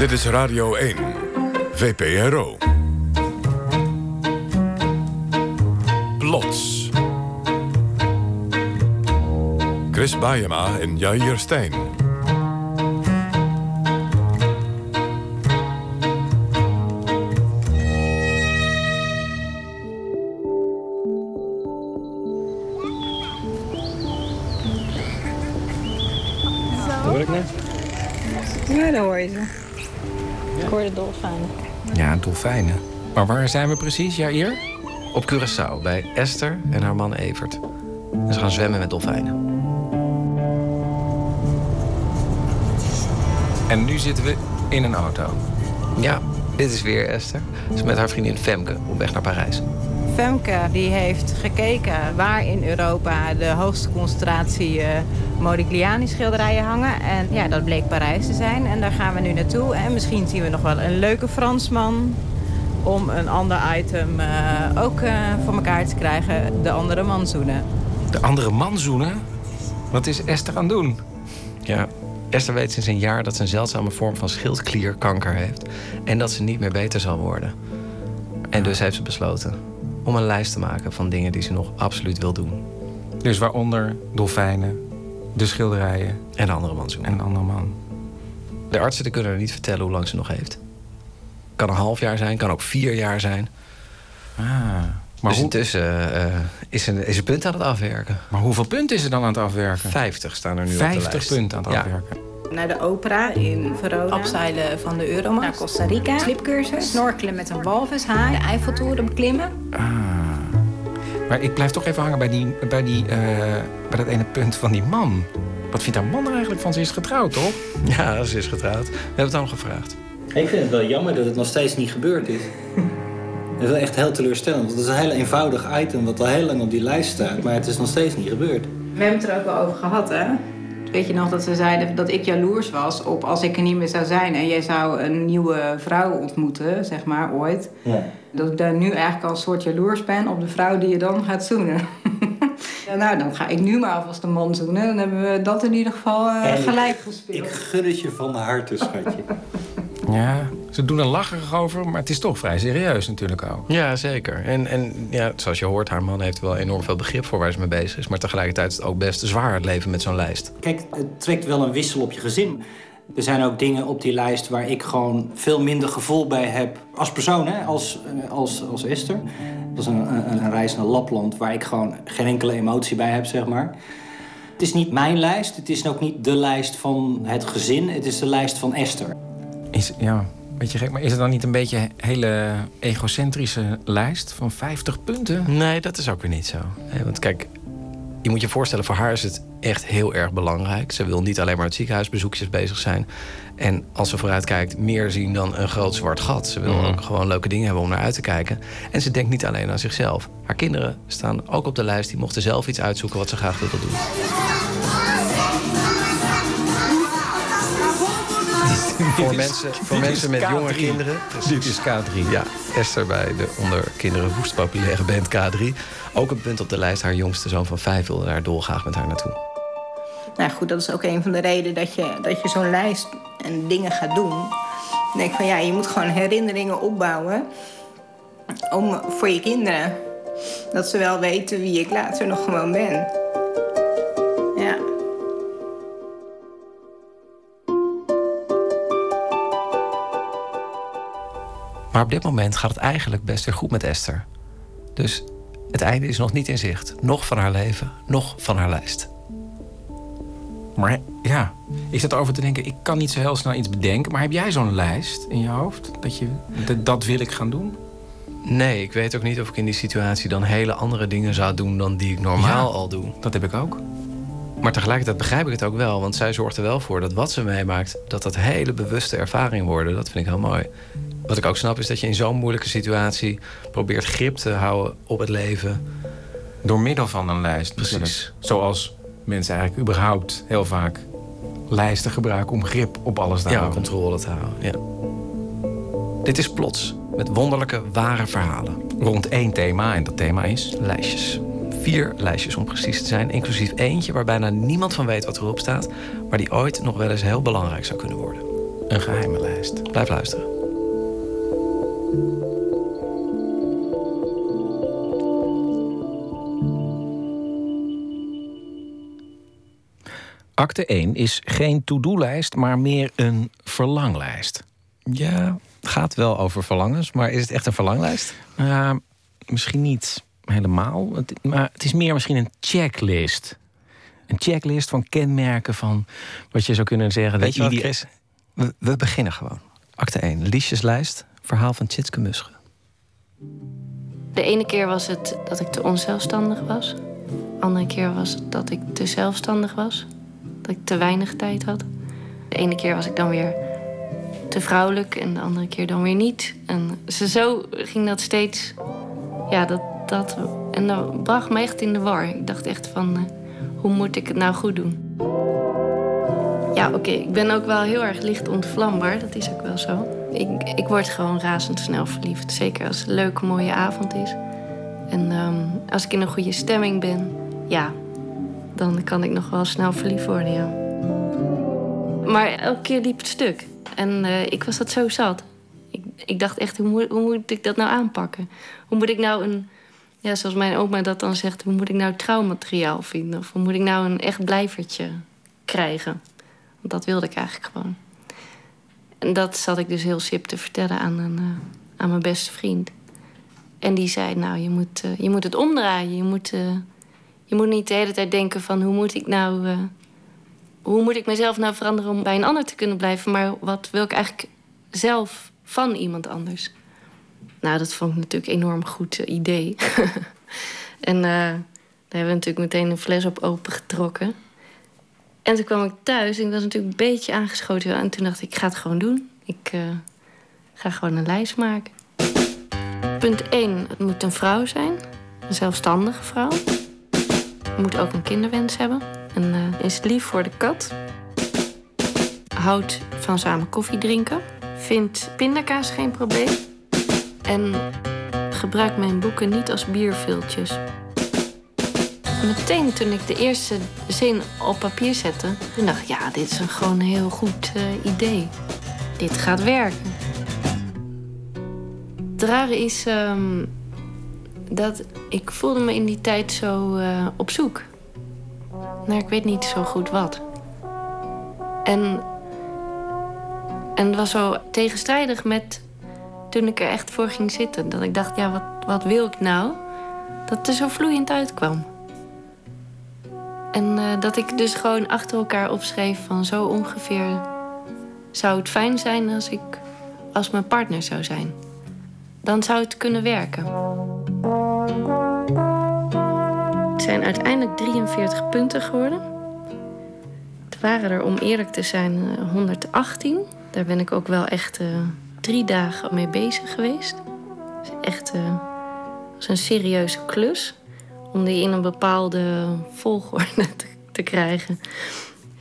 Dit is Radio 1, VPRO. Plots. Chris Bajema en Jaapje Steijn. Hoor ik net? Ja, daar hoor je ze. Ik hoor de dolfijnen. Ja, dolfijnen. Maar waar zijn we precies, Jair? Op Curaçao, bij Esther en haar man Evert. En ze gaan zwemmen met dolfijnen. En nu zitten we in een auto. Ja, dit is weer Esther. Ze is met haar vriendin Femke op weg naar Parijs. Femke die heeft gekeken waar in Europa de hoogste concentratie Modigliani-schilderijen hangen. En ja, dat bleek Parijs te zijn. En daar gaan we nu naartoe. En misschien zien we nog wel een leuke Fransman om een ander item ook voor elkaar te krijgen. De andere man zoenen. De andere man zoenen? Wat is Esther aan het doen? Ja, Esther weet sinds een jaar dat ze een zeldzame vorm van schildklierkanker heeft. En dat ze niet meer beter zal worden. En dus heeft ze besloten om een lijst te maken van dingen die ze nog absoluut wil doen. Dus waaronder dolfijnen, de schilderijen. En een andere man zoeken. En een andere man. De artsen die kunnen er niet vertellen hoe lang ze nog heeft. Kan een half jaar zijn, kan ook 4 jaar zijn. Ah, maar dus intussen is ze punten aan het afwerken. Maar hoeveel punten is ze dan aan het afwerken? 50 staan er nu 50 op de lijst. 50 punten aan het afwerken. Naar de opera in Verona. Opzeilen van de Euromast. Naar Costa Rica. Slipcursus. Snorkelen met een walvishaai. De Eiffeltoren beklimmen. Ah. Maar ik blijf toch even hangen bij dat ene punt van die man. Wat vindt haar man er eigenlijk van? Ze is getrouwd, toch? Ja, ze is getrouwd. We hebben het aan hem gevraagd. Ik vind het wel jammer dat het nog steeds niet gebeurd is. Dat is wel echt heel teleurstellend. Want het is een heel eenvoudig item wat al heel lang op die lijst staat. Maar het is nog steeds niet gebeurd. We hebben het er ook wel over gehad, hè? Weet je nog dat ze zeiden dat ik jaloers was op als ik er niet meer zou zijn. En jij zou een nieuwe vrouw ontmoeten, zeg maar, ooit. Ja. Dat ik daar nu eigenlijk al een soort jaloers ben op de vrouw die je dan gaat zoenen. Nou, dan ga ik nu maar alvast de man zoenen. Dan hebben we dat in ieder geval gelijk gespeeld. Ik gun het je van de harte, schatje. Ja, ze doen er lacherig over, maar het is toch vrij serieus natuurlijk ook. Ja, zeker. En ja, zoals je hoort, haar man heeft wel enorm veel begrip voor waar ze mee bezig is. Maar tegelijkertijd is het ook best zwaar, het leven met zo'n lijst. Kijk, het trekt wel een wissel op je gezin. Er zijn ook dingen op die lijst waar ik gewoon veel minder gevoel bij heb. Als persoon, hè, als Esther. Dat is een reis naar Lapland waar ik gewoon geen enkele emotie bij heb, zeg maar. Het is niet mijn lijst, het is ook niet de lijst van het gezin. Het is de lijst van Esther. Ja, een beetje gek, maar is het dan niet een beetje een hele egocentrische lijst van 50 punten? Nee, dat is ook weer niet zo. Nee, want kijk, je moet je voorstellen, voor haar is het echt heel erg belangrijk. Ze wil niet alleen maar met ziekenhuisbezoekjes bezig zijn. En als ze vooruitkijkt, meer zien dan een groot zwart gat. Ze wil ook gewoon leuke dingen hebben om naar uit te kijken. En ze denkt niet alleen aan zichzelf. Haar kinderen staan ook op de lijst. Die mochten zelf iets uitzoeken wat ze graag wilden doen. Voor mensen met K3. Jonge kinderen. Dit is K3. Ja, Esther bij de onder kinderen woest populaire band K3. Ook een punt op de lijst. Haar jongste zoon van 5 wilde daar dolgraag met haar naartoe. Nou goed, dat is ook een van de redenen dat je zo'n lijst en dingen gaat doen. Ik denk van ja, je moet gewoon herinneringen opbouwen voor je kinderen. Dat ze wel weten wie ik later nog gewoon ben. Ja. Maar op dit moment gaat het eigenlijk best weer goed met Esther. Dus het einde is nog niet in zicht. Nog van haar leven, nog van haar lijst. Maar ja, ik zat erover te denken, ik kan niet zo heel snel iets bedenken. Maar heb jij zo'n lijst in je hoofd? Dat wil ik gaan doen? Nee, ik weet ook niet of ik in die situatie dan hele andere dingen zou doen dan die ik normaal al doe. Dat heb ik ook. Maar tegelijkertijd begrijp ik het ook wel. Want zij zorgt er wel voor dat wat ze meemaakt, dat hele bewuste ervaringen worden. Dat vind ik heel mooi. Wat ik ook snap is dat je in zo'n moeilijke situatie probeert grip te houden op het leven. Door middel van een lijst. Precies. Zoals mensen eigenlijk überhaupt heel vaak lijsten gebruiken om grip op alles te houden. Ja, controle te houden. Ja. Dit is Plots, met wonderlijke, ware verhalen. Rond 1 thema, en dat thema is lijstjes. 4 lijstjes om precies te zijn, inclusief eentje waar bijna niemand van weet wat erop staat, maar die ooit nog wel eens heel belangrijk zou kunnen worden. een geheime lijst. Blijf luisteren. Acte 1 is geen to-do-lijst, maar meer een verlanglijst. Ja, gaat wel over verlangens, maar is het echt een verlanglijst? Misschien niet helemaal, maar het is meer misschien een checklist. Een checklist van kenmerken van wat je zou kunnen zeggen. Weet je wat, Chris? We beginnen gewoon. Acte 1, Liesjes lijst, verhaal van Tjitske Musche. De ene keer was het dat ik te onzelfstandig was. De andere keer was het dat ik te zelfstandig was. Dat ik te weinig tijd had. De ene keer was ik dan weer te vrouwelijk en de andere keer dan weer niet. En zo ging dat steeds. Ja, dat. En dat bracht me echt in de war. Ik dacht echt van, hoe moet ik het nou goed doen? Ja, oké, ik ben ook wel heel erg licht ontvlambaar. Dat is ook wel zo. Ik word gewoon razendsnel verliefd. Zeker als het een leuke, mooie avond is. En als ik in een goede stemming ben, ja, dan kan ik nog wel snel verliefd worden, ja. Maar elke keer liep het stuk. En ik was dat zo zat. Ik dacht echt, hoe moet ik dat nou aanpakken? Hoe moet ik nou een... Ja, zoals mijn oma dat dan zegt, hoe moet ik nou trouwmateriaal vinden? Of hoe moet ik nou een echt blijvertje krijgen? Want dat wilde ik eigenlijk gewoon. En dat zat ik dus heel sip te vertellen aan mijn beste vriend. En die zei, nou, je moet het omdraaien. Je moet niet de hele tijd denken van, hoe moet ik mezelf nou veranderen om bij een ander te kunnen blijven? Maar wat wil ik eigenlijk zelf van iemand anders? Nou, dat vond ik natuurlijk een enorm goed idee. En daar hebben we natuurlijk meteen een fles op opengetrokken. En toen kwam ik thuis en ik was natuurlijk een beetje aangeschoten. En toen dacht ik, ik ga het gewoon doen. Ik ga gewoon een lijst maken. Punt 1, het moet een vrouw zijn. Een zelfstandige vrouw. Moet ook een kinderwens hebben. En is lief voor de kat. Houdt van samen koffie drinken. Vindt pindakaas geen probleem. En gebruik mijn boeken niet als bierviltjes. Meteen toen ik de eerste zin op papier zette, toen dacht ik, ja, dit is gewoon een heel goed idee. Dit gaat werken. Het rare is dat ik voelde me in die tijd zo op zoek. Nou, ik weet niet zo goed wat. En het was zo tegenstrijdig met toen ik er echt voor ging zitten. Dat ik dacht, ja, wat wil ik nou? Dat het er zo vloeiend uitkwam. En dat ik dus gewoon achter elkaar opschreef van zo ongeveer zou het fijn zijn als mijn partner zou zijn. Dan zou het kunnen werken. Het zijn uiteindelijk 43 punten geworden. Het waren er, om eerlijk te zijn, 118. Daar ben ik ook wel echt 3 dagen mee bezig geweest. Het is echt was een serieuze klus om die in een bepaalde volgorde te krijgen.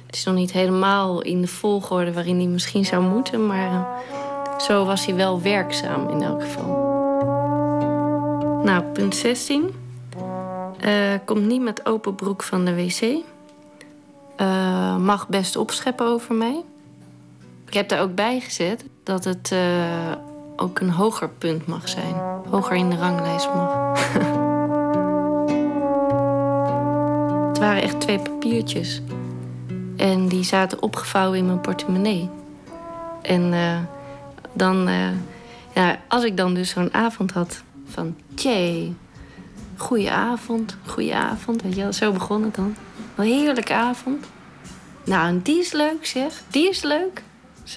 Het is nog niet helemaal in de volgorde waarin die misschien zou moeten, maar zo was hij wel werkzaam in elk geval. Nou, punt 16. Komt niet met open broek van de wc. Mag best opscheppen over mij. Ik heb daar ook bij gezet dat het ook een hoger punt mag zijn. Hoger in de ranglijst mag. Het waren echt 2 papiertjes. En die zaten opgevouwen in mijn portemonnee. En als ik dan dus zo'n avond had van, tjee, goeie avond, weet je wel, zo begon het dan. Een heerlijke avond. Nou, en die is leuk, zeg, die is leuk.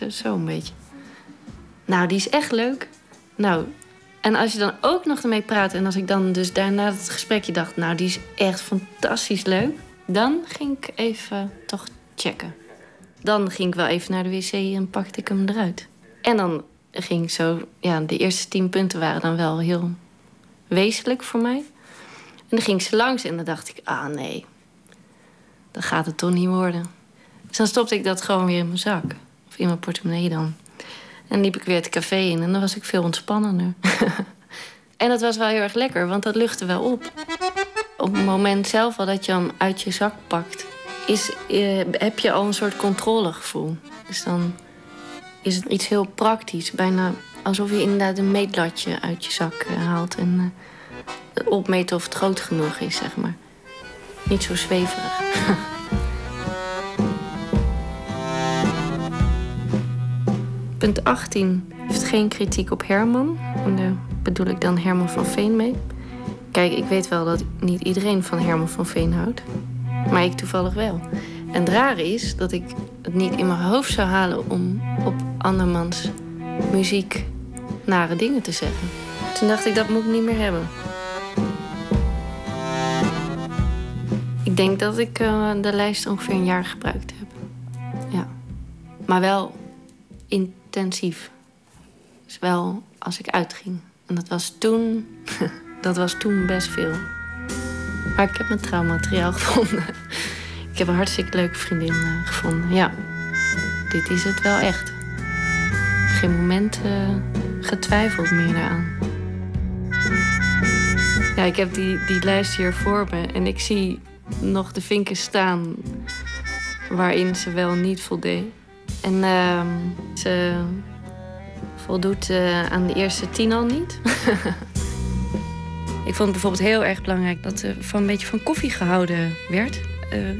Zo een beetje. Nou, die is echt leuk. Nou, en als je dan ook nog ermee praat, en als ik dan dus daarna het gesprekje dacht, nou, die is echt fantastisch leuk, dan ging ik even toch checken. Dan ging ik wel even naar de wc en pakte ik hem eruit. En dan ging ik zo, ja, de eerste 10 punten waren dan wel heel wezenlijk voor mij. En dan ging ik ze langs en dan dacht ik, ah nee, dat gaat het toch niet worden. Dus dan stopte ik dat gewoon weer in mijn zak. Of in mijn portemonnee dan. En liep ik weer het café in en dan was ik veel ontspannender. En dat was wel heel erg lekker, want dat luchtte wel op. Op het moment zelf al dat je hem uit je zak pakt, heb je al een soort controlegevoel. Dus dan is het iets heel praktisch. Bijna alsof je inderdaad een meetlatje uit je zak haalt en opmeten of het groot genoeg is, zeg maar. Niet zo zweverig. Punt 18 heeft geen kritiek op Herman. En daar bedoel ik dan Herman van Veen mee. Kijk, ik weet wel dat niet iedereen van Herman van Veen houdt. Maar ik toevallig wel. En het rare is dat ik het niet in mijn hoofd zou halen om op andermans muziek nare dingen te zeggen. Toen dacht ik, dat moet ik niet meer hebben. Ik denk dat ik de lijst ongeveer een jaar gebruikt heb. Ja. Maar wel intensief. Dus wel als ik uitging. En dat was toen... dat was toen best veel. Maar ik heb mijn trouwmateriaal gevonden. Ik heb een hartstikke leuke vriendin gevonden. Ja, dit is het wel echt. Op geen moment getwijfeld meer daaraan. Ja, ik heb die lijst hier voor me. En ik zie nog de vinken staan waarin ze wel niet voldeed. En ze voldoet aan de eerste 10 al niet. Ik vond het bijvoorbeeld heel erg belangrijk dat er van een beetje van koffie gehouden werd.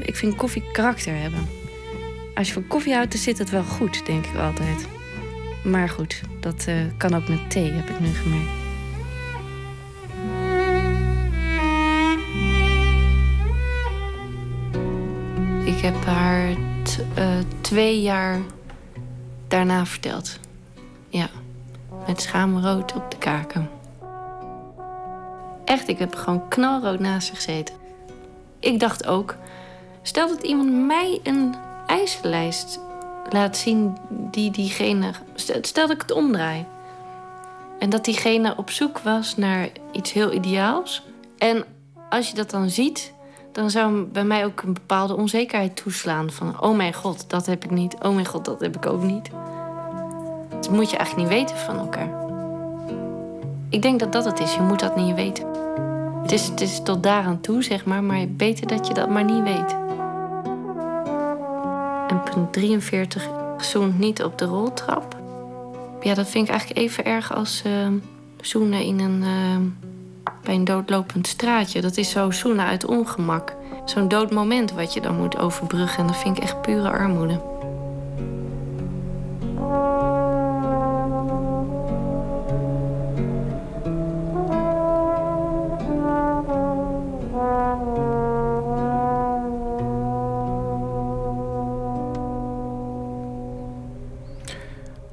Ik vind koffie karakter hebben. Als je van koffie houdt, dan zit het wel goed, denk ik altijd. Maar goed, dat kan ook met thee, heb ik nu gemerkt. Ik heb haar 2 jaar daarna verteld. Ja, met schaamrood op de kaken. Echt, ik heb gewoon knalrood naast ze gezeten. Ik dacht ook, stel dat iemand mij een eisenlijst laat zien die diegene... Stel dat ik het omdraai. En dat diegene op zoek was naar iets heel ideaals. En als je dat dan ziet, dan zou bij mij ook een bepaalde onzekerheid toeslaan. Van, oh mijn god, dat heb ik niet. Oh mijn god, dat heb ik ook niet. Dat moet je eigenlijk niet weten van elkaar. Ik denk dat dat het is. Je moet dat niet weten. Het is tot daaraan toe, zeg maar beter dat je dat maar niet weet. En punt 43, zoent niet op de roltrap. Ja, dat vind ik eigenlijk even erg als zoenen in bij een doodlopend straatje. Dat is zo zoenen uit ongemak. Zo'n dood moment wat je dan moet overbruggen. En dat vind ik echt pure armoede.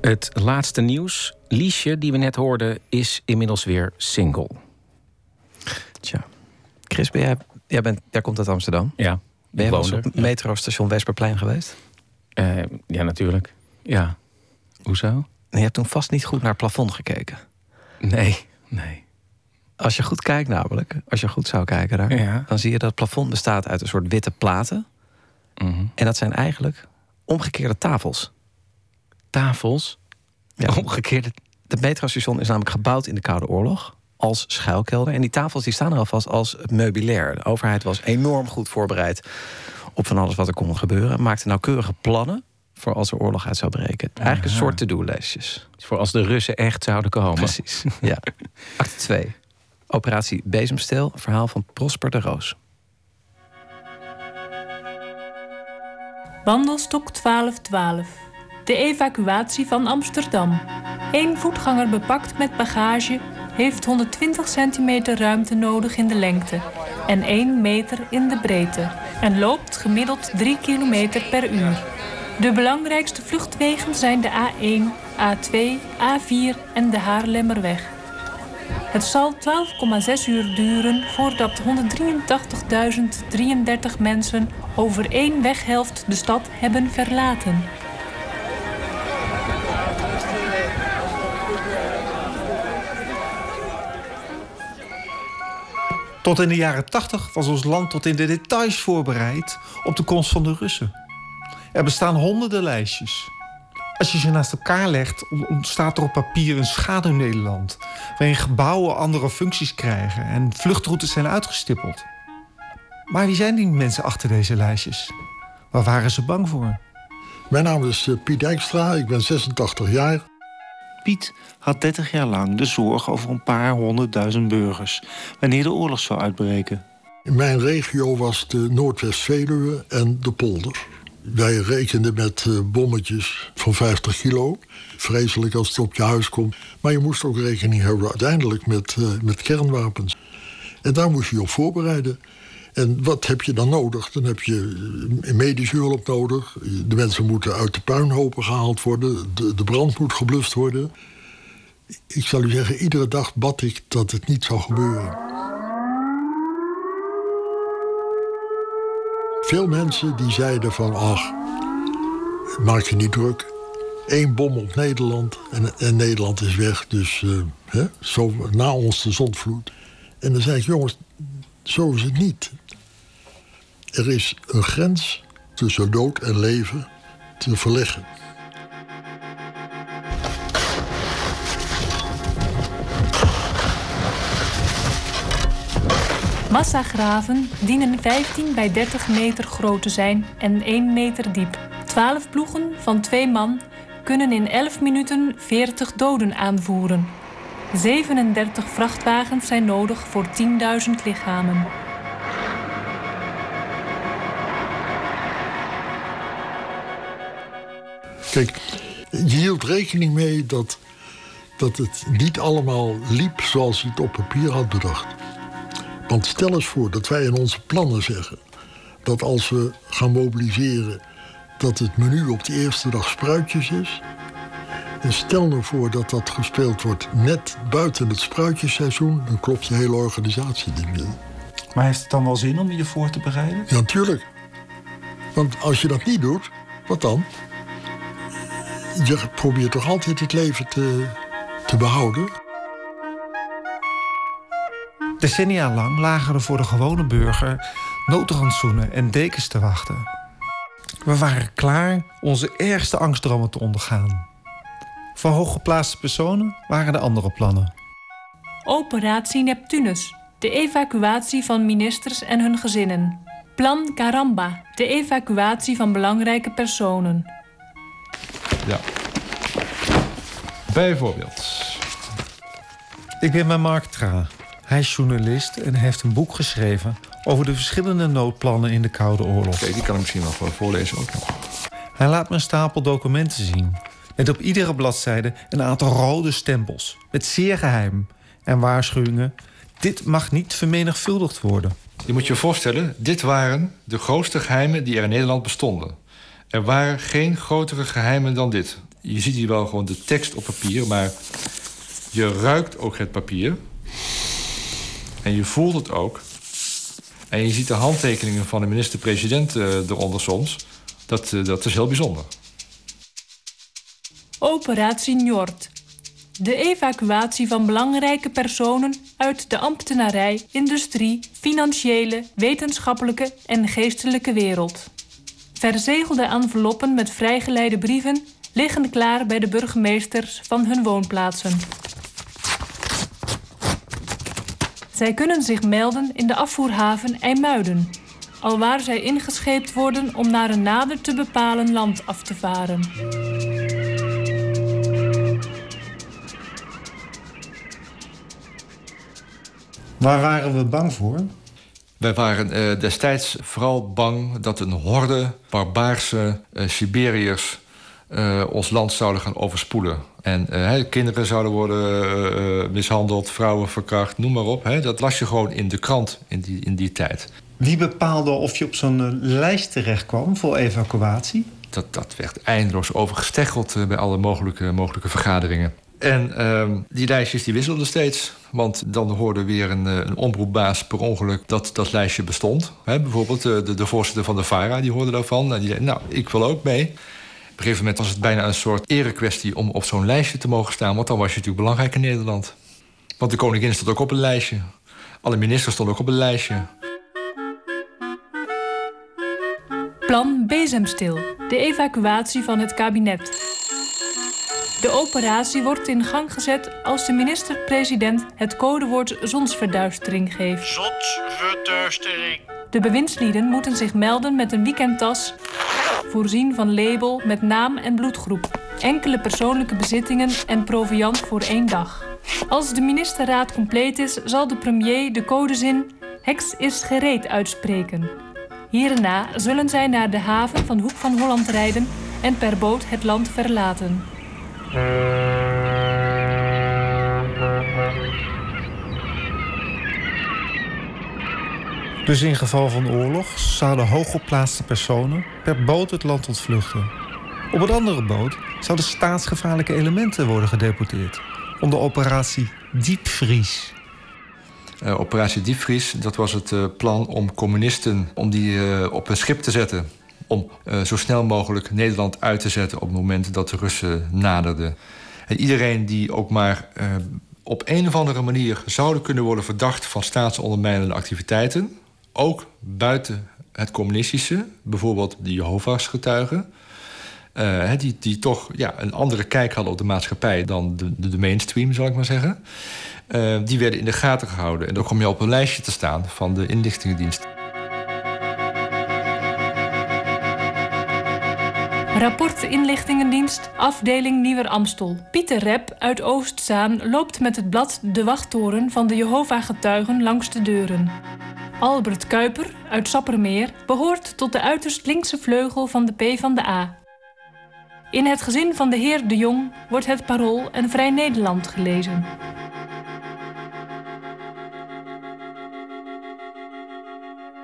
Het laatste nieuws. Liesje, die we net hoorden, is inmiddels weer single. Tja. Chris, jij komt uit Amsterdam. Ja. Ben je wel eens op het metrostation Westerplein geweest? Ja, natuurlijk. Ja. Hoezo? En je hebt toen vast niet goed naar het plafond gekeken. Nee. Als je goed kijkt namelijk, als je goed zou kijken daar... Ja. Dan zie je dat het plafond bestaat uit een soort witte platen. Mm-hmm. En dat zijn eigenlijk omgekeerde tafels... Tafels? Ja, omgekeerde. Het metrostation is namelijk gebouwd in de Koude Oorlog als schuilkelder. En die tafels die staan er alvast als meubilair. De overheid was enorm goed voorbereid op van alles wat er kon gebeuren. Maakte nauwkeurige plannen voor als er oorlog uit zou breken. Eigenlijk Een soort to-do-lijstjes. Voor als de Russen echt zouden komen. Precies, ja. Act 2. Operatie Bezemsteel, een verhaal van Prosper de Roos. Wandelstok 1212. De evacuatie van Amsterdam. 1 voetganger bepakt met bagage heeft 120 centimeter ruimte nodig in de lengte en 1 meter in de breedte en loopt gemiddeld 3 kilometer per uur. De belangrijkste vluchtwegen zijn de A1, A2, A4 en de Haarlemmerweg. Het zal 12,6 uur duren voordat 183.033 mensen over 1 weghelft de stad hebben verlaten. Tot in de jaren 80 was ons land tot in de details voorbereid op de komst van de Russen. Er bestaan honderden lijstjes. Als je ze naast elkaar legt, ontstaat er op papier een schaduw-Nederland, waarin gebouwen andere functies krijgen en vluchtroutes zijn uitgestippeld. Maar wie zijn die mensen achter deze lijstjes? Waar waren ze bang voor? Mijn naam is Piet Dijkstra, ik ben 86 jaar. Piet had 30 jaar lang de zorg over een paar 100.000 burgers wanneer de oorlog zou uitbreken. In mijn regio was de Noordwest-Veluwe en de polder. Wij rekenden met bommetjes van 50 kilo. Vreselijk als het op je huis komt. Maar je moest ook rekening houden uiteindelijk met kernwapens. En daar moest je je op voorbereiden. En wat heb je dan nodig? Dan heb je medische hulp nodig. De mensen moeten uit de puinhopen gehaald worden. De brand moet geblust worden. Ik zal u zeggen, iedere dag bad ik dat het niet zou gebeuren. Veel mensen die zeiden van, ach, maak je niet druk. 1 bom op Nederland en Nederland is weg. Dus zo na ons de zondvloed. En dan zei ik, jongens, zo is het niet. Er is een grens tussen dood en leven te verleggen. Massagraven dienen 15 bij 30 meter groot te zijn en 1 meter diep. 12 ploegen van 2 man kunnen in 11 minuten 40 doden aanvoeren. 37 vrachtwagens zijn nodig voor 10.000 lichamen. Kijk, je hield rekening mee dat het niet allemaal liep zoals je het op papier had bedacht. Want stel eens voor dat wij in onze plannen zeggen dat als we gaan mobiliseren, dat het menu op de eerste dag spruitjes is. En stel nou voor dat dat gespeeld wordt net buiten het spruitjesseizoen, dan klopt de hele organisatie niet meer. Maar heeft het dan wel zin om je voor te bereiden? Ja, natuurlijk. Want als je dat niet doet, wat dan? Je probeert toch altijd het leven te behouden? Decennia lang lagen er voor de gewone burger noodrantsoenen en dekens te wachten. We waren klaar onze ergste angstdromen te ondergaan. Voor hooggeplaatste personen waren de andere plannen. Operatie Neptunus. De evacuatie van ministers en hun gezinnen. Plan Caramba. De evacuatie van belangrijke personen. Ja. Bijvoorbeeld. Ik ben met Mark Tra. Hij is journalist en heeft een boek geschreven over de verschillende noodplannen in de Koude Oorlog. Oké, die kan ik misschien wel voorlezen ook nog. Hij laat me een stapel documenten zien. Met op iedere bladzijde een aantal rode stempels. Met zeer geheim. En waarschuwingen. Dit mag niet vermenigvuldigd worden. Je moet je voorstellen, dit waren de grootste geheimen die er in Nederland bestonden. Er waren geen grotere geheimen dan dit. Je ziet hier wel gewoon de tekst op papier, maar je ruikt ook het papier. En je voelt het ook. En je ziet de handtekeningen van de minister-president eronder soms. Dat is heel bijzonder. Operatie Njord. De evacuatie van belangrijke personen uit de ambtenarij, industrie, financiële, wetenschappelijke en geestelijke wereld. Verzegelde enveloppen met vrijgeleide brieven liggen klaar bij de burgemeesters van hun woonplaatsen. Zij kunnen zich melden in de afvoerhaven IJmuiden, alwaar zij ingescheept worden om naar een nader te bepalen land af te varen. Waar waren we bang voor? Wij waren destijds vooral bang dat een horde barbaarse Siberiërs ons land zouden gaan overspoelen. En kinderen zouden worden mishandeld, vrouwen verkracht, noem maar op. Dat las je gewoon in de krant in die tijd. Wie bepaalde of je op zo'n lijst terecht kwam voor evacuatie? Dat werd eindeloos overgesteggeld bij alle mogelijke vergaderingen. En die lijstjes die wisselden steeds. Want dan hoorde weer een omroepbaas per ongeluk dat lijstje bestond. Bijvoorbeeld de voorzitter van de VARA, die hoorde daarvan. En die zei, nou, ik wil ook mee. Op een gegeven moment was het bijna een soort erekwestie om op zo'n lijstje te mogen staan. Want dan was je natuurlijk belangrijk in Nederland. Want de koningin stond ook op een lijstje. Alle ministers stonden ook op een lijstje. Plan Bezemsteel. De evacuatie van het kabinet. De operatie wordt in gang gezet als de minister-president het codewoord zonsverduistering geeft. Zonsverduistering. De bewindslieden moeten zich melden met een weekendtas Voorzien van label met naam en bloedgroep. Enkele persoonlijke bezittingen en proviand voor 1 dag. Als de ministerraad compleet is, zal de premier de codezin "Heks is gereed" uitspreken. Hierna zullen zij naar de haven van Hoek van Holland rijden en per boot het land verlaten. Dus in geval van oorlog zouden hooggeplaatste personen per boot het land ontvluchten. Op een andere boot zouden staatsgevaarlijke elementen worden gedeporteerd onder operatie Diepvries. Operatie Diepvries, dat was het plan om communisten op een schip te zetten. Om zo snel mogelijk Nederland uit te zetten op het moment dat de Russen naderden. En iedereen die ook maar op een of andere manier zouden kunnen worden verdacht van staatsondermijnende activiteiten, ook buiten het communistische, bijvoorbeeld de Jehova's Getuigen, die toch een andere kijk hadden op de maatschappij dan de mainstream, zal ik maar zeggen, die werden in de gaten gehouden. En dan kom je op een lijstje te staan van de inlichtingendienst. Rapport Inlichtingendienst, afdeling Nieuwer-Amstel. Pieter Rep uit Oostzaan loopt met het blad De Wachttoren van de Jehovah Getuigen langs de deuren. Albert Kuiper uit Sappermeer behoort tot de uiterst linkse vleugel van de PvdA. In het gezin van de heer De Jong wordt het Parool en Vrij Nederland gelezen.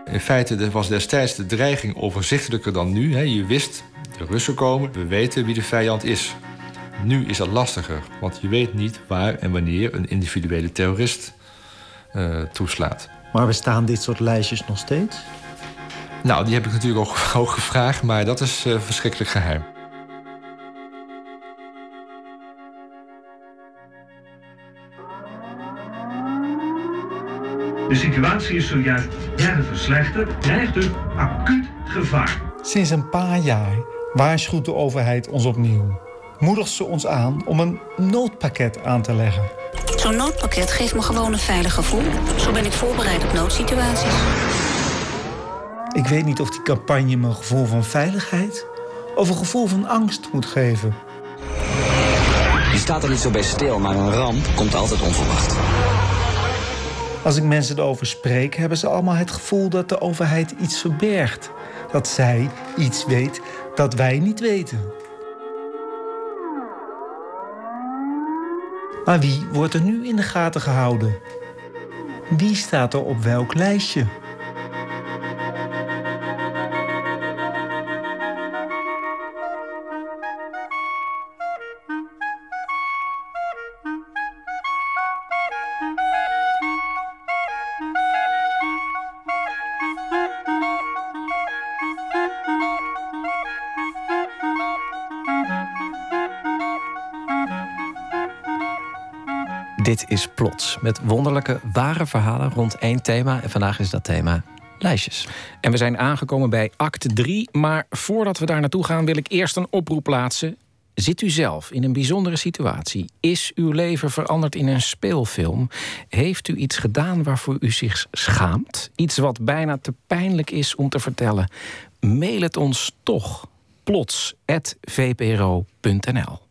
In feite was destijds de dreiging overzichtelijker dan nu. Je wist, de Russen komen, we weten wie de vijand is. Nu is dat lastiger, want je weet niet waar en wanneer een individuele terrorist toeslaat. Maar bestaan dit soort lijstjes nog steeds? Nou, die heb ik natuurlijk ook gevraagd, maar dat is verschrikkelijk geheim. De situatie is zojuist erg verslechterd, dreigt een acuut gevaar. Sinds een paar jaar waarschuwt de overheid ons opnieuw. Moedigt ze ons aan om een noodpakket aan te leggen. Zo'n noodpakket geeft me gewoon een veilig gevoel. Zo ben ik voorbereid op noodsituaties. Ik weet niet of die campagne me een gevoel van veiligheid of een gevoel van angst moet geven. Je staat er niet zo bij stil, maar een ramp komt altijd onverwacht. Als ik mensen erover spreek, hebben ze allemaal het gevoel dat de overheid iets verbergt. Dat zij iets weet dat wij niet weten. Maar wie wordt er nu in de gaten gehouden? Wie staat er op welk lijstje? Dit is Plots, met wonderlijke, ware verhalen rond één thema. En vandaag is dat thema lijstjes. En we zijn aangekomen bij act 3. Maar voordat we daar naartoe gaan, wil ik eerst een oproep plaatsen. Zit u zelf in een bijzondere situatie? Is uw leven veranderd in een speelfilm? Heeft u iets gedaan waarvoor u zich schaamt? Iets wat bijna te pijnlijk is om te vertellen? Mail het ons toch. plots@vpro.nl.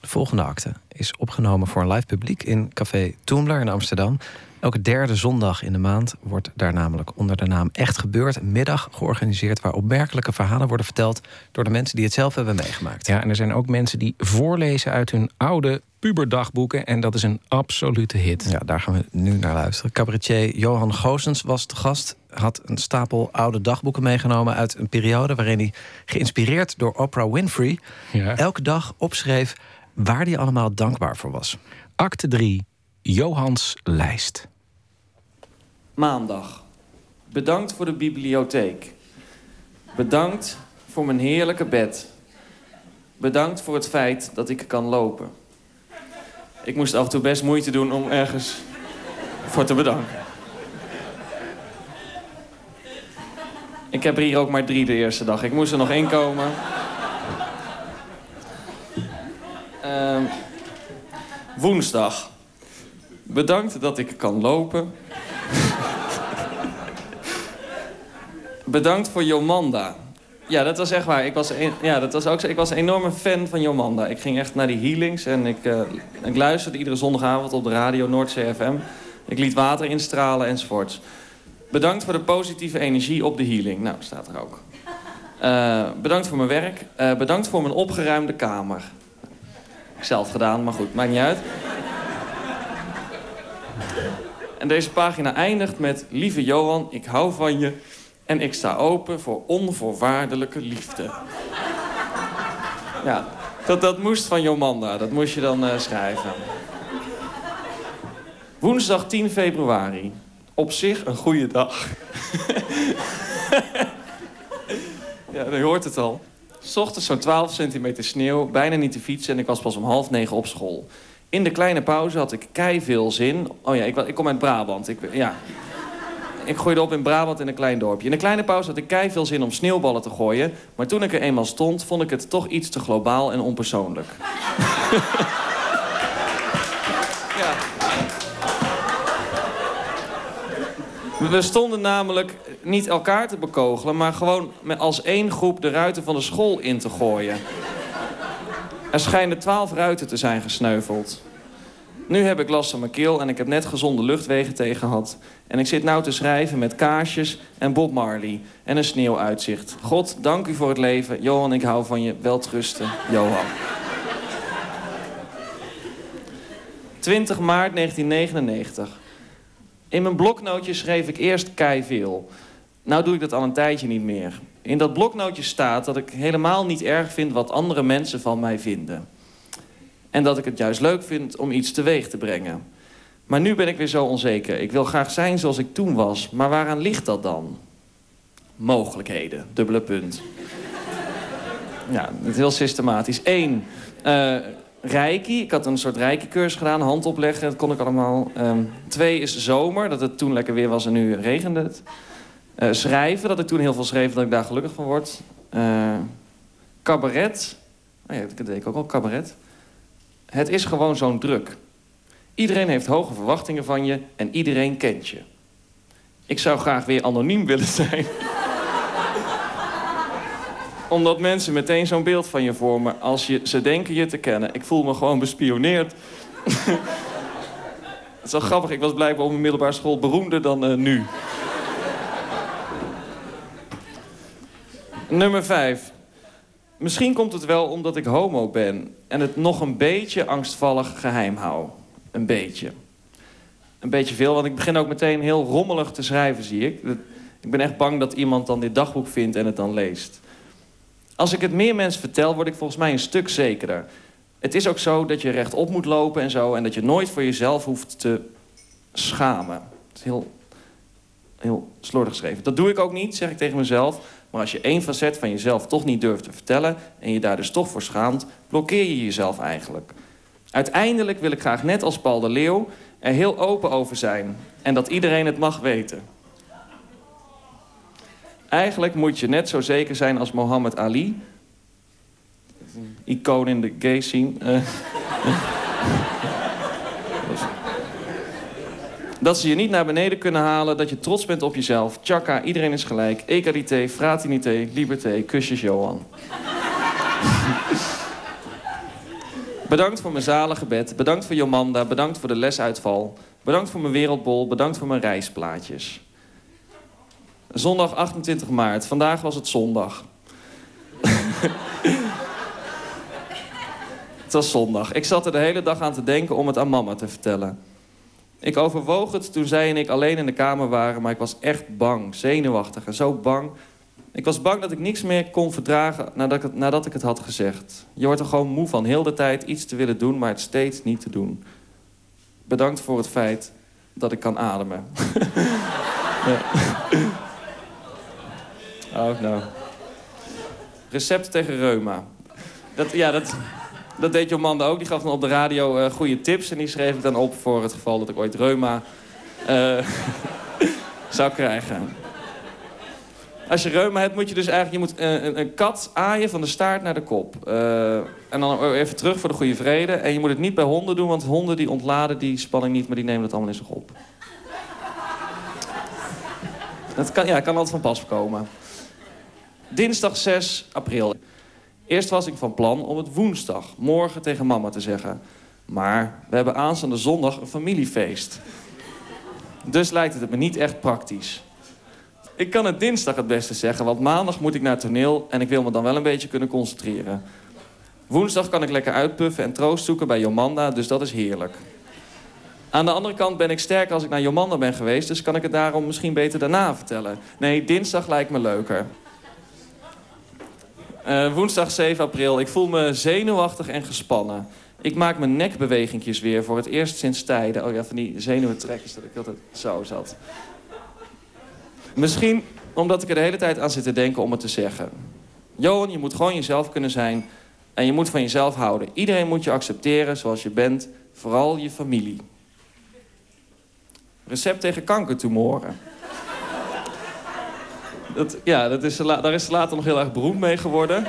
De volgende acte is opgenomen voor een live publiek in Café Toemler in Amsterdam. Elke derde zondag in de maand wordt daar namelijk onder de naam Echt Gebeurd een middag georganiseerd waar opmerkelijke verhalen worden verteld door de mensen die het zelf hebben meegemaakt. Ja, en er zijn ook mensen die voorlezen uit hun oude puberdagboeken en dat is een absolute hit. Ja, daar gaan we nu naar luisteren. Cabaretier Johan Goossens was de gast, had een stapel oude dagboeken meegenomen uit een periode waarin hij, geïnspireerd door Oprah Winfrey, elke dag opschreef waar hij allemaal dankbaar voor was. Acte 3, Johans lijst. Maandag. Bedankt voor de bibliotheek. Bedankt voor mijn heerlijke bed. Bedankt voor het feit dat ik kan lopen. Ik moest af en toe best moeite doen om ergens voor te bedanken. Ik heb er hier ook maar 3 de eerste dag. Ik moest er nog 1 komen. Woensdag. Bedankt dat ik kan lopen. Bedankt voor Jomanda. Ja, dat was echt waar. Ik was een enorme fan van Jomanda. Ik ging echt naar die healings en ik luisterde iedere zondagavond op de radio Noordzee FM. Ik liet water instralen enzovoorts. Bedankt voor de positieve energie op de healing. Nou, staat er ook. Bedankt voor mijn werk. Bedankt voor mijn opgeruimde kamer. Ik zelf gedaan, maar goed, maakt niet uit. En deze pagina eindigt met... Lieve Johan, ik hou van je... en ik sta open voor onvoorwaardelijke liefde. Ja, dat moest van Jomanda. Dat moest je dan schrijven. Woensdag 10 februari. Op zich een goede dag. Ja, je hoort het al. 's Ochtends zo'n 12 centimeter sneeuw, bijna niet te fietsen... en ik was pas om 8:30 op school. In de kleine pauze had ik keiveel zin... Oh ja, ik kom uit Brabant. Ik gooide op in Brabant in een klein dorpje. In de kleine pauze had ik keiveel zin om sneeuwballen te gooien... maar toen ik er eenmaal stond, vond ik het toch iets te globaal en onpersoonlijk. Ja. We stonden namelijk niet elkaar te bekogelen... maar gewoon als één groep de ruiten van de school in te gooien. Er schijnen 12 ruiten te zijn gesneuveld. Nu heb ik last van mijn keel en ik heb net gezonde luchtwegen tegen gehad. En ik zit nou te schrijven met kaarsjes en Bob Marley en een sneeuwuitzicht. God, dank u voor het leven. Johan, ik hou van je. Welterusten, Johan. 20 maart 1999. In mijn bloknootje schreef ik eerst keiveel. Nou doe ik dat al een tijdje niet meer. In dat bloknootje staat dat ik helemaal niet erg vind wat andere mensen van mij vinden. En dat ik het juist leuk vind om iets teweeg te brengen. Maar nu ben ik weer zo onzeker. Ik wil graag zijn zoals ik toen was. Maar waaraan ligt dat dan? Mogelijkheden. Dubbele punt. Ja, het is heel systematisch. 1. Reiki. Ik had een soort Reiki-cursus gedaan. Hand opleggen. Dat kon ik allemaal. 2 is zomer. Dat het toen lekker weer was en nu regende het. Schrijven. Dat ik toen heel veel schreef. Dat ik daar gelukkig van word. Cabaret. Oh ja, dat deed ik ook al. Cabaret. Het is gewoon zo'n druk. Iedereen heeft hoge verwachtingen van je en iedereen kent je. Ik zou graag weer anoniem willen zijn. Omdat mensen meteen zo'n beeld van je vormen als ze denken je te kennen. Ik voel me gewoon bespioneerd. Het is wel grappig, ik was blijkbaar op mijn middelbare school beroemder dan nu. Nummer 5. Misschien komt het wel omdat ik homo ben en het nog een beetje angstvallig geheim hou. Een beetje. Een beetje veel, want ik begin ook meteen heel rommelig te schrijven, zie ik. Ik ben echt bang dat iemand dan dit dagboek vindt en het dan leest. Als ik het meer mensen vertel, word ik volgens mij een stuk zekerder. Het is ook zo dat je rechtop moet lopen en zo... en dat je nooit voor jezelf hoeft te schamen. Het is heel slordig geschreven. Dat doe ik ook niet, zeg ik tegen mezelf... Maar als je één facet van jezelf toch niet durft te vertellen... en je daar dus toch voor schaamt, blokkeer je jezelf eigenlijk. Uiteindelijk wil ik graag net als Paul de Leeuw er heel open over zijn. En dat iedereen het mag weten. Eigenlijk moet je net zo zeker zijn als Mohammed Ali. Icoon in de gay scene. Dat ze je niet naar beneden kunnen halen, dat je trots bent op jezelf. Tjaka, iedereen is gelijk. Egalité, fraternité, liberté, kusjes Johan. Bedankt voor mijn zalige bed, bedankt voor Jomanda, bedankt voor de lesuitval. Bedankt voor mijn wereldbol, bedankt voor mijn reisplaatjes. Zondag 28 maart, vandaag was het zondag. Het was zondag. Ik zat er de hele dag aan te denken om het aan mama te vertellen. Ik overwoog het toen zij en ik alleen in de kamer waren... maar ik was echt bang, zenuwachtig en zo bang. Ik was bang dat ik niks meer kon verdragen nadat ik het had gezegd. Je wordt er gewoon moe van, heel de tijd iets te willen doen... maar het steeds niet te doen. Bedankt voor het feit dat ik kan ademen. Oh, nou. Recept tegen reuma. Dat deed Jomanda ook. Die gaf dan op de radio goede tips. En die schreef ik dan op voor het geval dat ik ooit reuma zou krijgen. Als je reuma hebt, moet je dus eigenlijk... Je moet een kat aaien van de staart naar de kop. En dan even terug voor de goede vrede. En je moet het niet bij honden doen, want honden die ontladen die spanning niet... maar die nemen dat allemaal in zich op. Dat kan altijd van pas komen. Dinsdag 6 april. Eerst was ik van plan om het woensdag, morgen, tegen mama te zeggen. Maar we hebben aanstaande zondag een familiefeest. Dus lijkt het me niet echt praktisch. Ik kan het dinsdag het beste zeggen, want maandag moet ik naar het toneel... en ik wil me dan wel een beetje kunnen concentreren. Woensdag kan ik lekker uitpuffen en troost zoeken bij Jomanda, dus dat is heerlijk. Aan de andere kant ben ik sterk als ik naar Jomanda ben geweest... dus kan ik het daarom misschien beter daarna vertellen. Nee, dinsdag lijkt me leuker. Woensdag 7 april. Ik voel me zenuwachtig en gespannen. Ik maak mijn nekbewegingjes weer voor het eerst sinds tijden. Oh ja, van die zenuwentrekjes dat ik altijd zo zat. Misschien omdat ik er de hele tijd aan zit te denken om het te zeggen. Johan, je moet gewoon jezelf kunnen zijn... en je moet van jezelf houden. Iedereen moet je accepteren zoals je bent. Vooral je familie. Recept tegen kankertumoren. Daar is ze later nog heel erg beroemd mee geworden.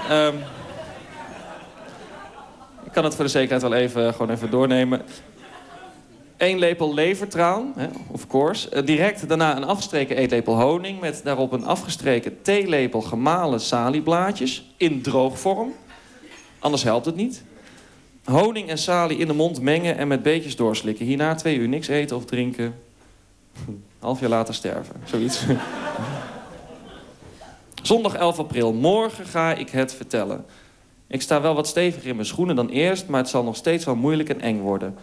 Ik kan het voor de zekerheid wel even doornemen. 1 lepel levertraan, of course. Direct daarna een afgestreken eetlepel honing... met daarop een afgestreken theelepel gemalen salieblaadjes... in droogvorm. Anders helpt het niet. Honing en salie in de mond mengen en met beetjes doorslikken. Hierna 2 uur niks eten of drinken. Half jaar later sterven, zoiets. Zondag 11 april. Morgen ga ik het vertellen. Ik sta wel wat steviger in mijn schoenen dan eerst... maar het zal nog steeds wel moeilijk en eng worden.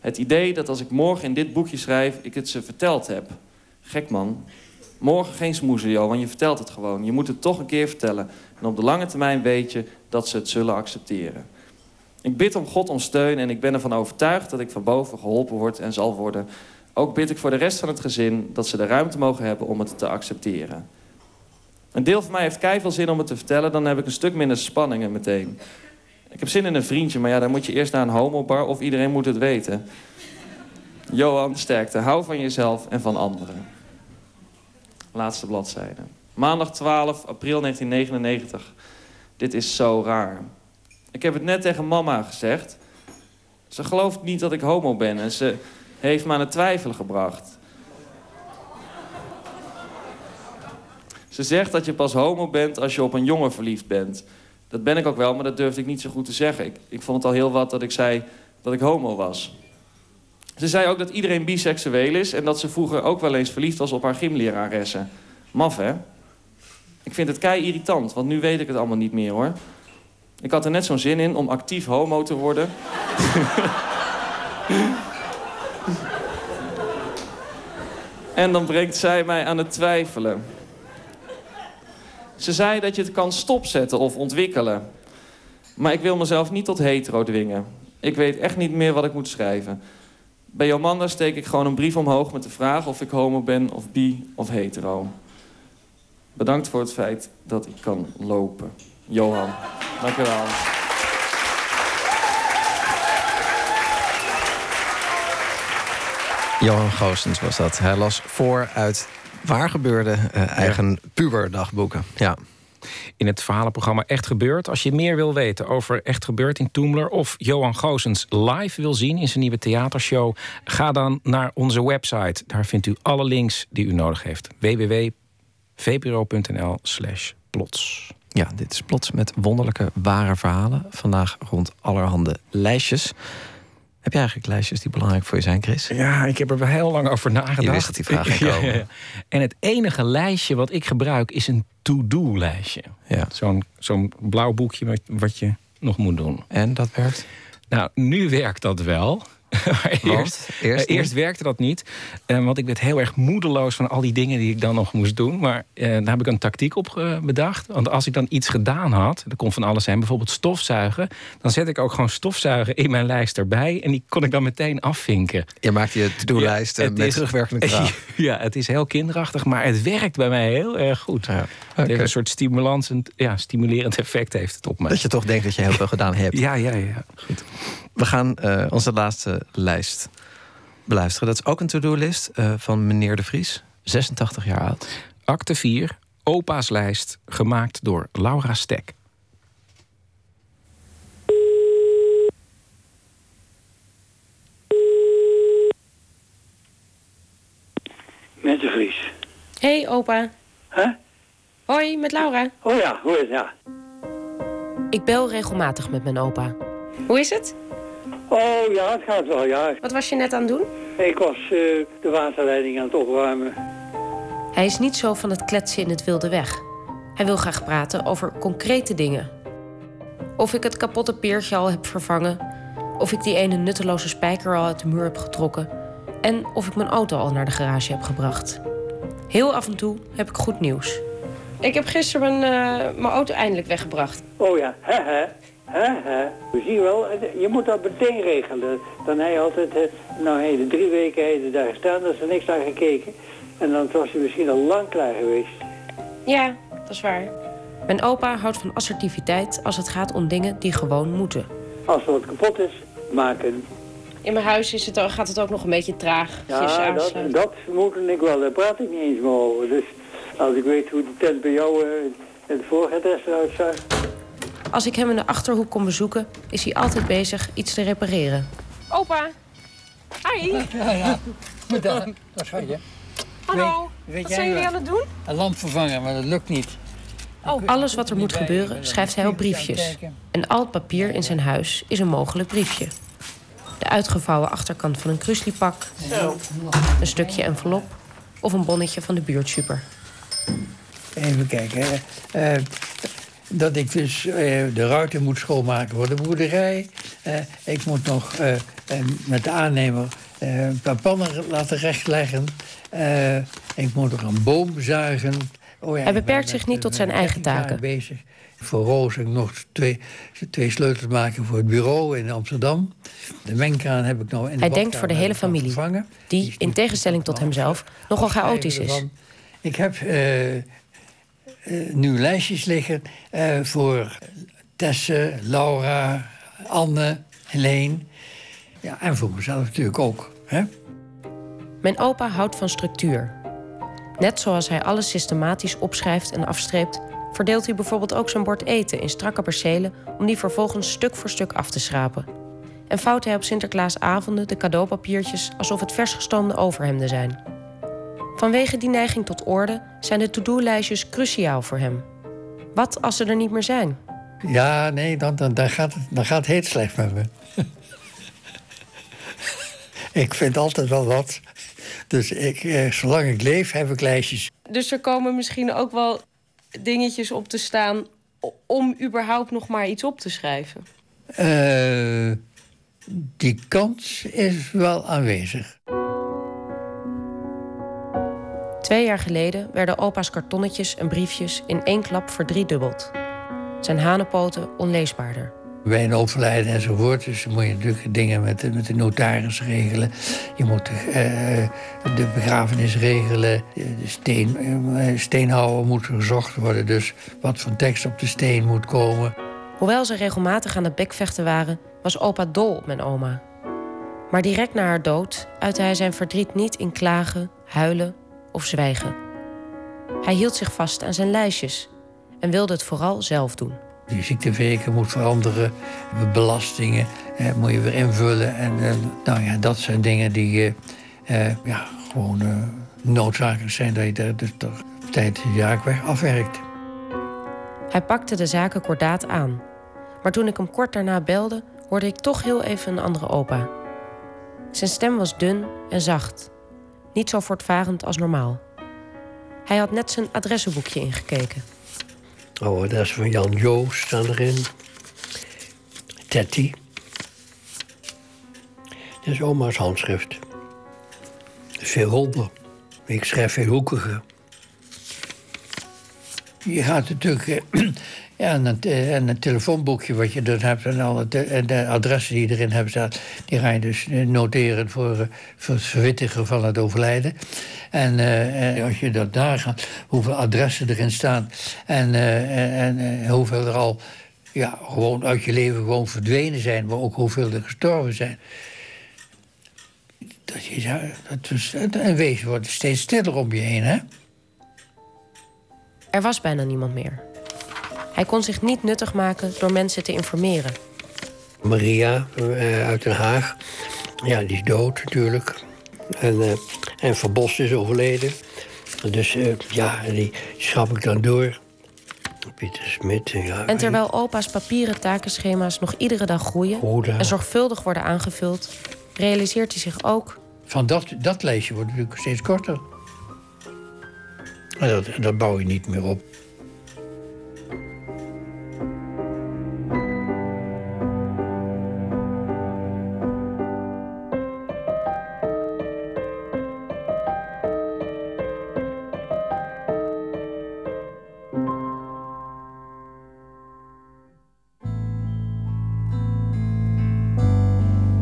Het idee dat als ik morgen in dit boekje schrijf... ik het ze verteld heb. Gek man. Morgen geen smoezen, joh, want je vertelt het gewoon. Je moet het toch een keer vertellen. En op de lange termijn weet je dat ze het zullen accepteren. Ik bid om God om steun en ik ben ervan overtuigd... dat ik van boven geholpen word en zal worden. Ook bid ik voor de rest van het gezin... dat ze de ruimte mogen hebben om het te accepteren. Een deel van mij heeft keiveel zin om het te vertellen... dan heb ik een stuk minder spanningen meteen. Ik heb zin in een vriendje, maar ja, dan moet je eerst naar een homobar... of iedereen moet het weten. Johan, sterkte. Hou van jezelf en van anderen. Laatste bladzijde. Maandag 12 april 1999. Dit is zo raar. Ik heb het net tegen mama gezegd. Ze gelooft niet dat ik homo ben en ze heeft me aan het twijfelen gebracht. Ze zegt dat je pas homo bent als je op een jongen verliefd bent. Dat ben ik ook wel, maar dat durfde ik niet zo goed te zeggen. Ik vond het al heel wat dat ik zei dat ik homo was. Ze zei ook dat iedereen biseksueel is... en dat ze vroeger ook wel eens verliefd was op haar gymleraressen. Maf, hè? Ik vind het kei irritant, want nu weet ik het allemaal niet meer, hoor. Ik had er net zo'n zin in om actief homo te worden. En dan brengt zij mij aan het twijfelen. Ze zei dat je het kan stopzetten of ontwikkelen. Maar ik wil mezelf niet tot hetero dwingen. Ik weet echt niet meer wat ik moet schrijven. Bij Jomanda steek ik gewoon een brief omhoog met de vraag of ik homo ben of bi of hetero. Bedankt voor het feit dat ik kan lopen. Johan, dank u wel. Johan Goossens was dat. Hij las voor uit Waar Gebeurde eigen puberdagboeken. Ja. In het verhalenprogramma Echt Gebeurd. Als je meer wil weten over Echt Gebeurd in Toemler... of Johan Goossens live wil zien in zijn nieuwe theatershow... ga dan naar onze website. Daar vindt u alle links die u nodig heeft. www.vpro.nl/plots. Ja, dit is Plots met wonderlijke ware verhalen. Vandaag rond allerhande lijstjes... Heb je eigenlijk lijstjes die belangrijk voor je zijn, Chris? Ja, ik heb er wel heel lang over nagedacht. Je wist dat die vraag ging komen. Ja. En het enige lijstje wat ik gebruik is een to-do-lijstje. Ja. Zo'n blauw boekje wat je nog moet doen. En dat werkt? Nou, nu werkt dat wel. Eerst werkte dat niet. Want ik werd heel erg moedeloos van al die dingen die ik dan nog moest doen. Maar daar heb ik een tactiek op bedacht. Want als ik dan iets gedaan had, dat kon van alles zijn, bijvoorbeeld stofzuigen. Dan zet ik ook gewoon stofzuigen in mijn lijst erbij. En die kon ik dan meteen afvinken. Je maakt je to-do-lijst met terugwerkende kracht. Ja, het is heel kinderachtig, maar het werkt bij mij heel erg goed. Ja, okay. Een soort stimulerend effect heeft het op mij. Dat je toch denkt dat je heel veel gedaan hebt. Ja. Goed. We gaan onze laatste lijst beluisteren. Dat is ook een to-do-list van meneer De Vries, 86 jaar oud. Acte 4, Opa's lijst, gemaakt door Laura Stek. Met De Vries. Hey, opa. Huh? Hoi, met Laura. Oh ja, hoe is het? Ja. Ik bel regelmatig met mijn opa. Hoe is het? Oh ja, het gaat wel, ja. Wat was je net aan het doen? Ik was de waterleiding aan het opruimen. Hij is niet zo van het kletsen in het wilde weg. Hij wil graag praten over concrete dingen. Of ik het kapotte peertje al heb vervangen. Of ik die ene nutteloze spijker al uit de muur heb getrokken. En of ik mijn auto al naar de garage heb gebracht. Heel af en toe heb ik goed nieuws. Ik heb gisteren mijn auto eindelijk weggebracht. Oh ja, haha. We zien wel, je moet dat meteen regelen. Dan hij altijd, nou hij de 3 weken hij de daar staan, daar is er niks aan gekeken. En dan was hij misschien al lang klaar geweest. Ja, dat is waar. Mijn opa houdt van assertiviteit als het gaat om dingen die gewoon moeten. Als er wat kapot is, maken. In mijn huis is het, gaat het ook nog een beetje traag. Ja, dat moet ik wel. Daar praat ik niet eens meer over. Dus als ik weet hoe de tent bij jou in het vorige test eruit zag. Als ik hem in de Achterhoek kom bezoeken, is hij altijd bezig iets te repareren. Opa! Hi! Ja. Goedendag. Dat is je. Hallo. Weet wat zijn jullie aan het doen? Een lamp vervangen, maar dat lukt niet. Oh. Alles wat er moet gebeuren, schrijft hij op briefjes. En al het papier in zijn huis is een mogelijk briefje. De uitgevouwen achterkant van een kruislipak, een stukje envelop of een bonnetje van de buurtsuper. Even kijken. Dat ik dus de ruiten moet schoonmaken voor de boerderij. Ik moet nog met de aannemer een paar pannen laten rechtleggen. Ik moet nog een boom zuigen. Oh ja, hij beperkt zich niet tot zijn eigen taken. Bezig. Voor Roos heb ik nog twee sleutels maken voor het bureau in Amsterdam. De mengkraan heb ik nog in de Hij denkt voor de hele familie, die in tegenstelling tot hemzelf nogal chaotisch is. Ik heb nu lijstjes liggen voor Tesse, Laura, Anne, Helene. Ja, en voor mezelf natuurlijk ook. Hè? Mijn opa houdt van structuur. Net zoals hij alles systematisch opschrijft en afstreept, verdeelt hij bijvoorbeeld ook zijn bord eten in strakke percelen om die vervolgens stuk voor stuk af te schrapen. En vouwt hij op Sinterklaasavonden de cadeaupapiertjes alsof het vers gestoomde overhemden zijn. Vanwege die neiging tot orde zijn de to-do-lijstjes cruciaal voor hem. Wat als ze er niet meer zijn? Ja, nee, dan gaat het heel slecht met me. Ik vind altijd wel wat. Dus zolang ik leef, heb ik lijstjes. Dus er komen misschien ook wel dingetjes op te staan om überhaupt nog maar iets op te schrijven? Die kans is wel aanwezig. 2 jaar geleden werden opa's kartonnetjes en briefjes in 1 klap verdriedubbeld. Zijn hanenpoten onleesbaarder. Bij een overlijden enzovoort, dus dan moet je natuurlijk dingen met de notaris regelen. Je moet de begrafenis regelen. De steenhouwer moet gezocht worden, dus wat voor tekst op de steen moet komen. Hoewel ze regelmatig aan het bekvechten waren, was opa dol op mijn oma. Maar direct na haar dood uitte hij zijn verdriet niet in klagen, huilen of zwijgen. Hij hield zich vast aan zijn lijstjes en wilde het vooral zelf doen. Die ziekteweken moet veranderen, belastingen moet je weer invullen. En nou ja, dat zijn dingen die gewoon noodzakelijk zijn dat je daar tijdens de zaak weg afwerkt. Hij pakte de zaken kordaat aan. Maar toen ik hem kort daarna belde, hoorde ik toch heel even een andere opa. Zijn stem was dun en zacht. Niet zo voortvarend als normaal. Hij had net zijn adressenboekje ingekeken. Oh, dat is van Jan Joost staan erin. Tetty. Dat is oma's handschrift. Dat is veel ronder. Ik schrijf veel hoekiger. Je gaat natuurlijk aan het telefoonboekje wat je dan hebt en alle de adressen die erin hebben staan, die ga je dus noteren voor het verwittigen van het overlijden. En als je dat nagaat, hoeveel adressen erin staan en hoeveel er al gewoon uit je leven gewoon verdwenen zijn, maar ook hoeveel er gestorven zijn. Een wezen wordt steeds stiller om je heen, hè? Er was bijna niemand meer. Hij kon zich niet nuttig maken door mensen te informeren. Maria uit Den Haag, ja, die is dood natuurlijk. En Van Bos is overleden. Dus ja, die schrap ik dan door. Pieter Smit, ja. En terwijl opa's papieren takenschema's nog iedere dag groeien... en zorgvuldig worden aangevuld, realiseert hij zich ook... Van dat lijstje wordt natuurlijk steeds korter. En dat bouw je niet meer op.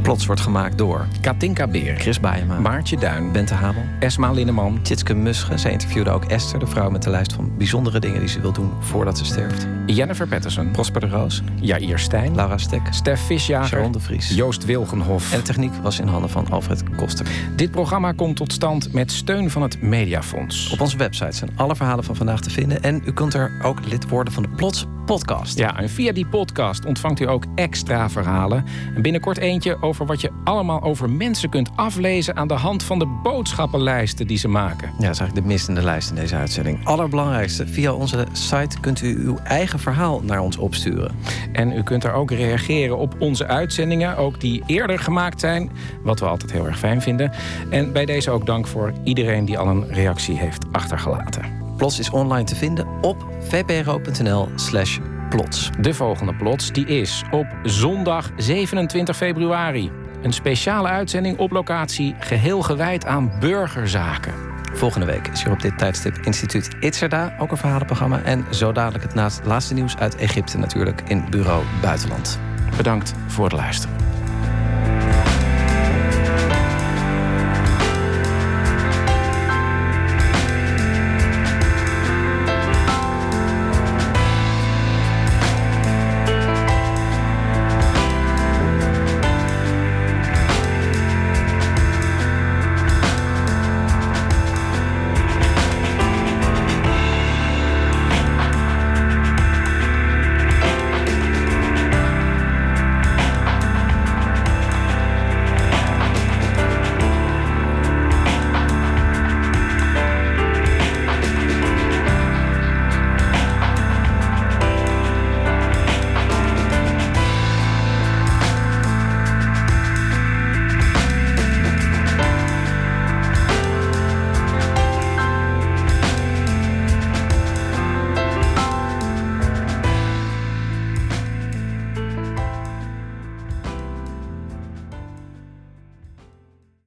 Plots wordt gemaakt door Katinka Beer, Chris Bajema, Maartje Duin, Bente Hamel, Esma Linneman, Tjitske Musche. Zij interviewde ook Esther, de vrouw met de lijst van bijzondere dingen die ze wil doen voordat ze sterft. Jennifer Patterson, Prosper de Roos, Jaapje Steijn, Laura Stek, Stef Visjager, Sharon de Vries, Joost Wilgenhof. En de techniek was in handen van Alfred Koster. Dit programma komt tot stand met steun van het Mediafonds. Op onze website zijn alle verhalen van vandaag te vinden. En u kunt er ook lid worden van de Plots podcast. Ja, en via die podcast ontvangt u ook extra verhalen. En binnenkort eentje over wat je allemaal over mensen kunt aflezen... aan de hand van de boodschappenlijsten die ze maken. Ja, dat is eigenlijk de missende lijst in deze uitzending. Allerbelangrijkste, via onze site kunt u uw eigen verhaal naar ons opsturen. En u kunt er ook reageren op onze uitzendingen... ook die eerder gemaakt zijn, wat we altijd heel erg fijn vinden. En bij deze ook dank voor iedereen die al een reactie heeft achtergelaten. Plots is online te vinden op vpro.nl/plots. De volgende Plots die is op zondag 27 februari. Een speciale uitzending op locatie, geheel gewijd aan burgerzaken. Volgende week is hier op dit tijdstip Instituut Itzerda, ook een verhalenprogramma. En zo dadelijk het laatste nieuws uit Egypte natuurlijk in Bureau Buitenland. Bedankt voor het luisteren.